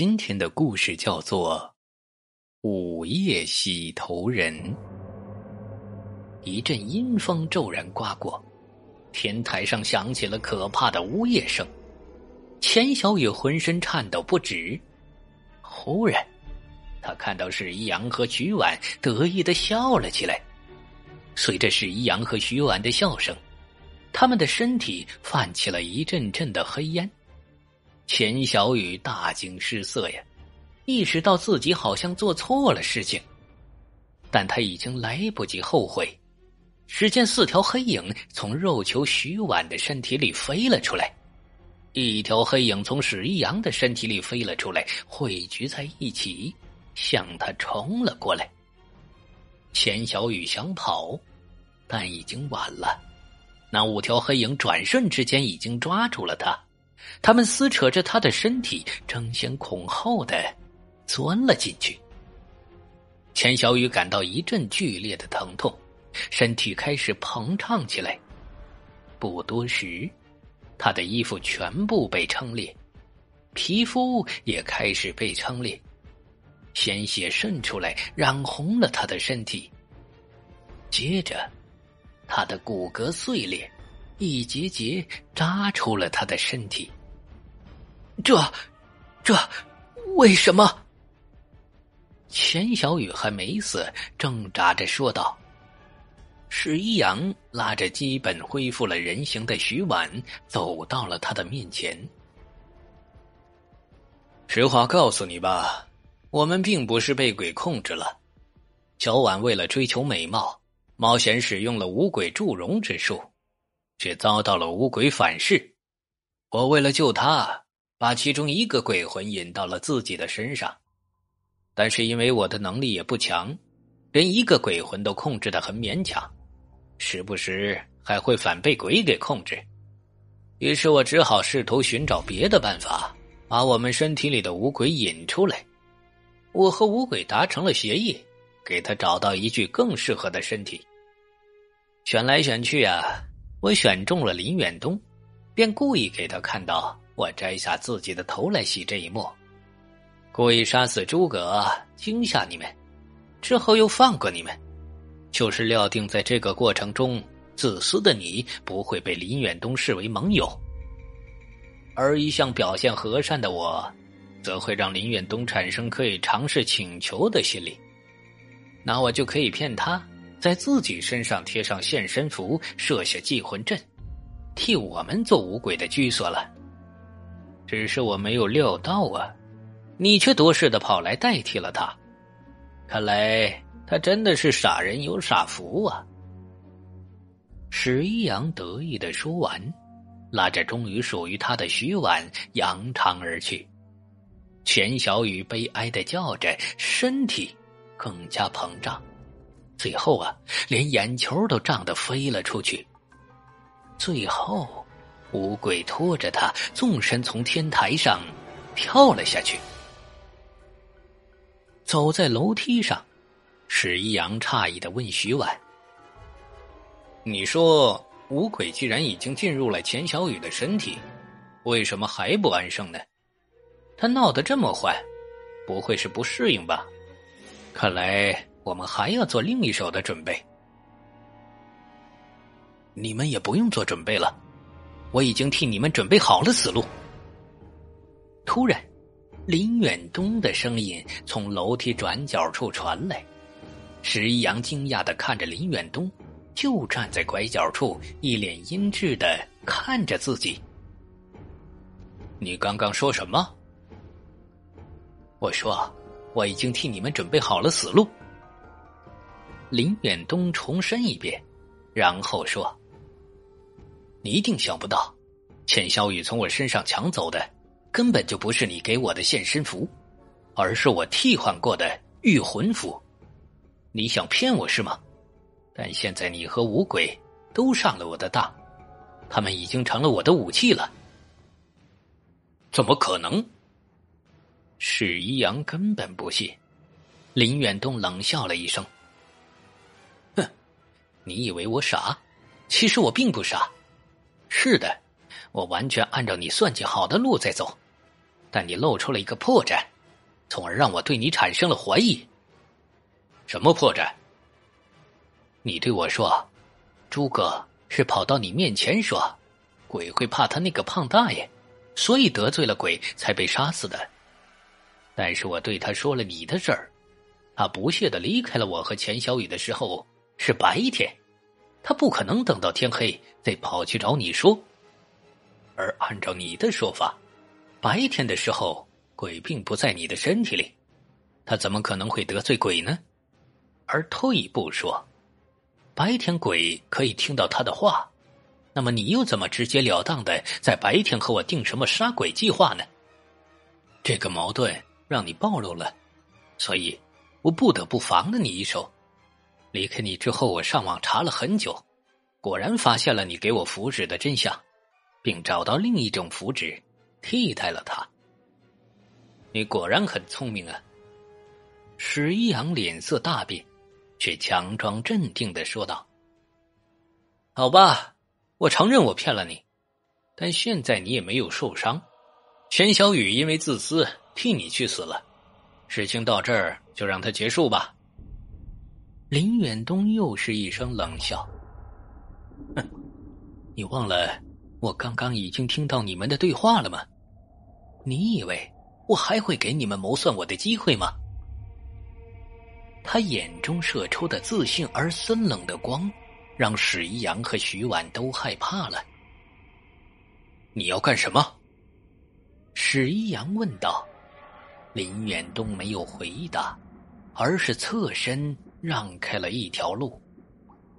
今天的故事叫做午夜洗头人。一阵阴风骤然刮过，天台上响起了可怕的呜咽声。钱小雨浑身颤抖不止，忽然他看到史一阳和徐婉得意地笑了起来。随着史一阳和徐婉的笑声，他们的身体泛起了一阵阵的黑烟。钱小雨大惊失色呀，意识到自己好像做错了事情，但他已经来不及后悔。只见四条黑影从肉球徐婉的身体里飞了出来，一条黑影从史一阳的身体里飞了出来，汇聚在一起向他冲了过来。钱小雨想跑，但已经晚了，那五条黑影转瞬之间已经抓住了他，他们撕扯着他的身体，争先恐后的钻了进去。钱小雨感到一阵剧烈的疼痛，身体开始膨胀起来。不多时，他的衣服全部被撑裂，皮肤也开始被撑裂，鲜血渗出来，染红了他的身体。接着，他的骨骼碎裂，一节节扎出了他的身体。这为什么？钱小雨还没死，挣扎着说道。史一阳拉着基本恢复了人形的徐婉走到了他的面前。实话告诉你吧，我们并不是被鬼控制了。小婉为了追求美貌，冒险使用了五鬼祝融之术，却遭到了五鬼反噬。我为了救她，把其中一个鬼魂引到了自己的身上，但是因为我的能力也不强，连一个鬼魂都控制得很勉强，时不时还会反被鬼给控制。于是我只好试图寻找别的办法，把我们身体里的五鬼引出来。我和五鬼达成了协议，给他找到一具更适合的身体。选来选去啊，我选中了林远东，便故意给他看到我摘下自己的头来洗这一幕，故意杀死诸葛，惊吓你们，之后又放过你们，就是料定在这个过程中，自私的你不会被林远东视为盟友，而一向表现和善的我，则会让林远东产生可以尝试请求的心理。那我就可以骗他，在自己身上贴上现身符，设下祭魂阵，替我们做五鬼的居所了。只是我没有料到啊，你却多事的跑来代替了他。看来他真的是傻人有傻福啊。史一阳得意的说完，拉着终于属于他的徐婉扬长而去。钱小雨悲哀的叫着，身体更加膨胀，最后啊，连眼球都胀得飞了出去。最后五鬼拖着他纵身从天台上跳了下去。走在楼梯上，史一阳诧异地问徐婉：你说五鬼既然已经进入了钱小雨的身体，为什么还不安生呢？他闹得这么坏，不会是不适应吧？看来我们还要做另一手的准备。你们也不用做准备了，我已经替你们准备好了死路。突然林远东的声音从楼梯转角处传来，石一阳惊讶地看着林远东，就站在拐角处，一脸阴鸷地看着自己。你刚刚说什么？我说，我已经替你们准备好了死路。林远东重申一遍，然后说，你一定想不到，钱小雨从我身上抢走的根本就不是你给我的现身符，而是我替换过的御魂符。你想骗我是吗？但现在你和五鬼都上了我的当，他们已经成了我的武器了。怎么可能？史一阳根本不信。林远东冷笑了一声，哼，你以为我傻？其实我并不傻。是的，我完全按照你算计好的路在走，但你露出了一个破绽，从而让我对你产生了怀疑。什么破绽？你对我说，朱哥是跑到你面前说，鬼会怕他那个胖大爷，所以得罪了鬼才被杀死的。但是我对他说了你的事儿，他不屑地离开了我和钱小雨的时候是白天，他不可能等到天黑再跑去找你说。而按照你的说法，白天的时候鬼并不在你的身体里，他怎么可能会得罪鬼呢？而退一步说，白天鬼可以听到他的话，那么你又怎么直截了当的在白天和我定什么杀鬼计划呢？这个矛盾让你暴露了，所以我不得不防了你一手。离开你之后，我上网查了很久，果然发现了你给我符纸的真相，并找到另一种符纸替代了它。你果然很聪明啊。史一阳脸色大变，却强装镇定地说道，好吧，我承认我骗了你，但现在你也没有受伤，钱小雨因为自私替你去死了，事情到这儿就让它结束吧。林远东又是一声冷笑，哼，你忘了我刚刚已经听到你们的对话了吗？你以为我还会给你们谋算我的机会吗？他眼中射出的自信而森冷的光，让史一阳和徐婉都害怕了。你要干什么？史一阳问道。林远东没有回答，而是侧身让开了一条路。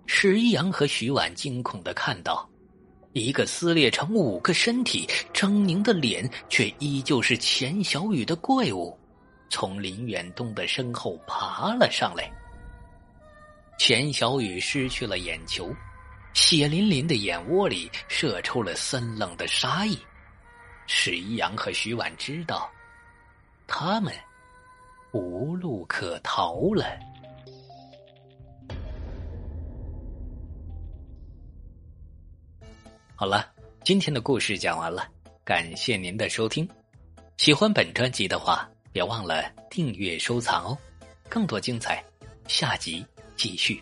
史一阳和徐婉惊恐地看到，一个撕裂成5个身体、狰狞的脸，却依旧是钱小雨的怪物，从林远东的身后爬了上来。钱小雨失去了眼球，血淋淋的眼窝里射出了森冷的杀意。史一阳和徐婉知道，他们无路可逃了。好了，今天的故事讲完了，感谢您的收听。喜欢本专辑的话，别忘了订阅收藏哦，更多精彩，下集继续。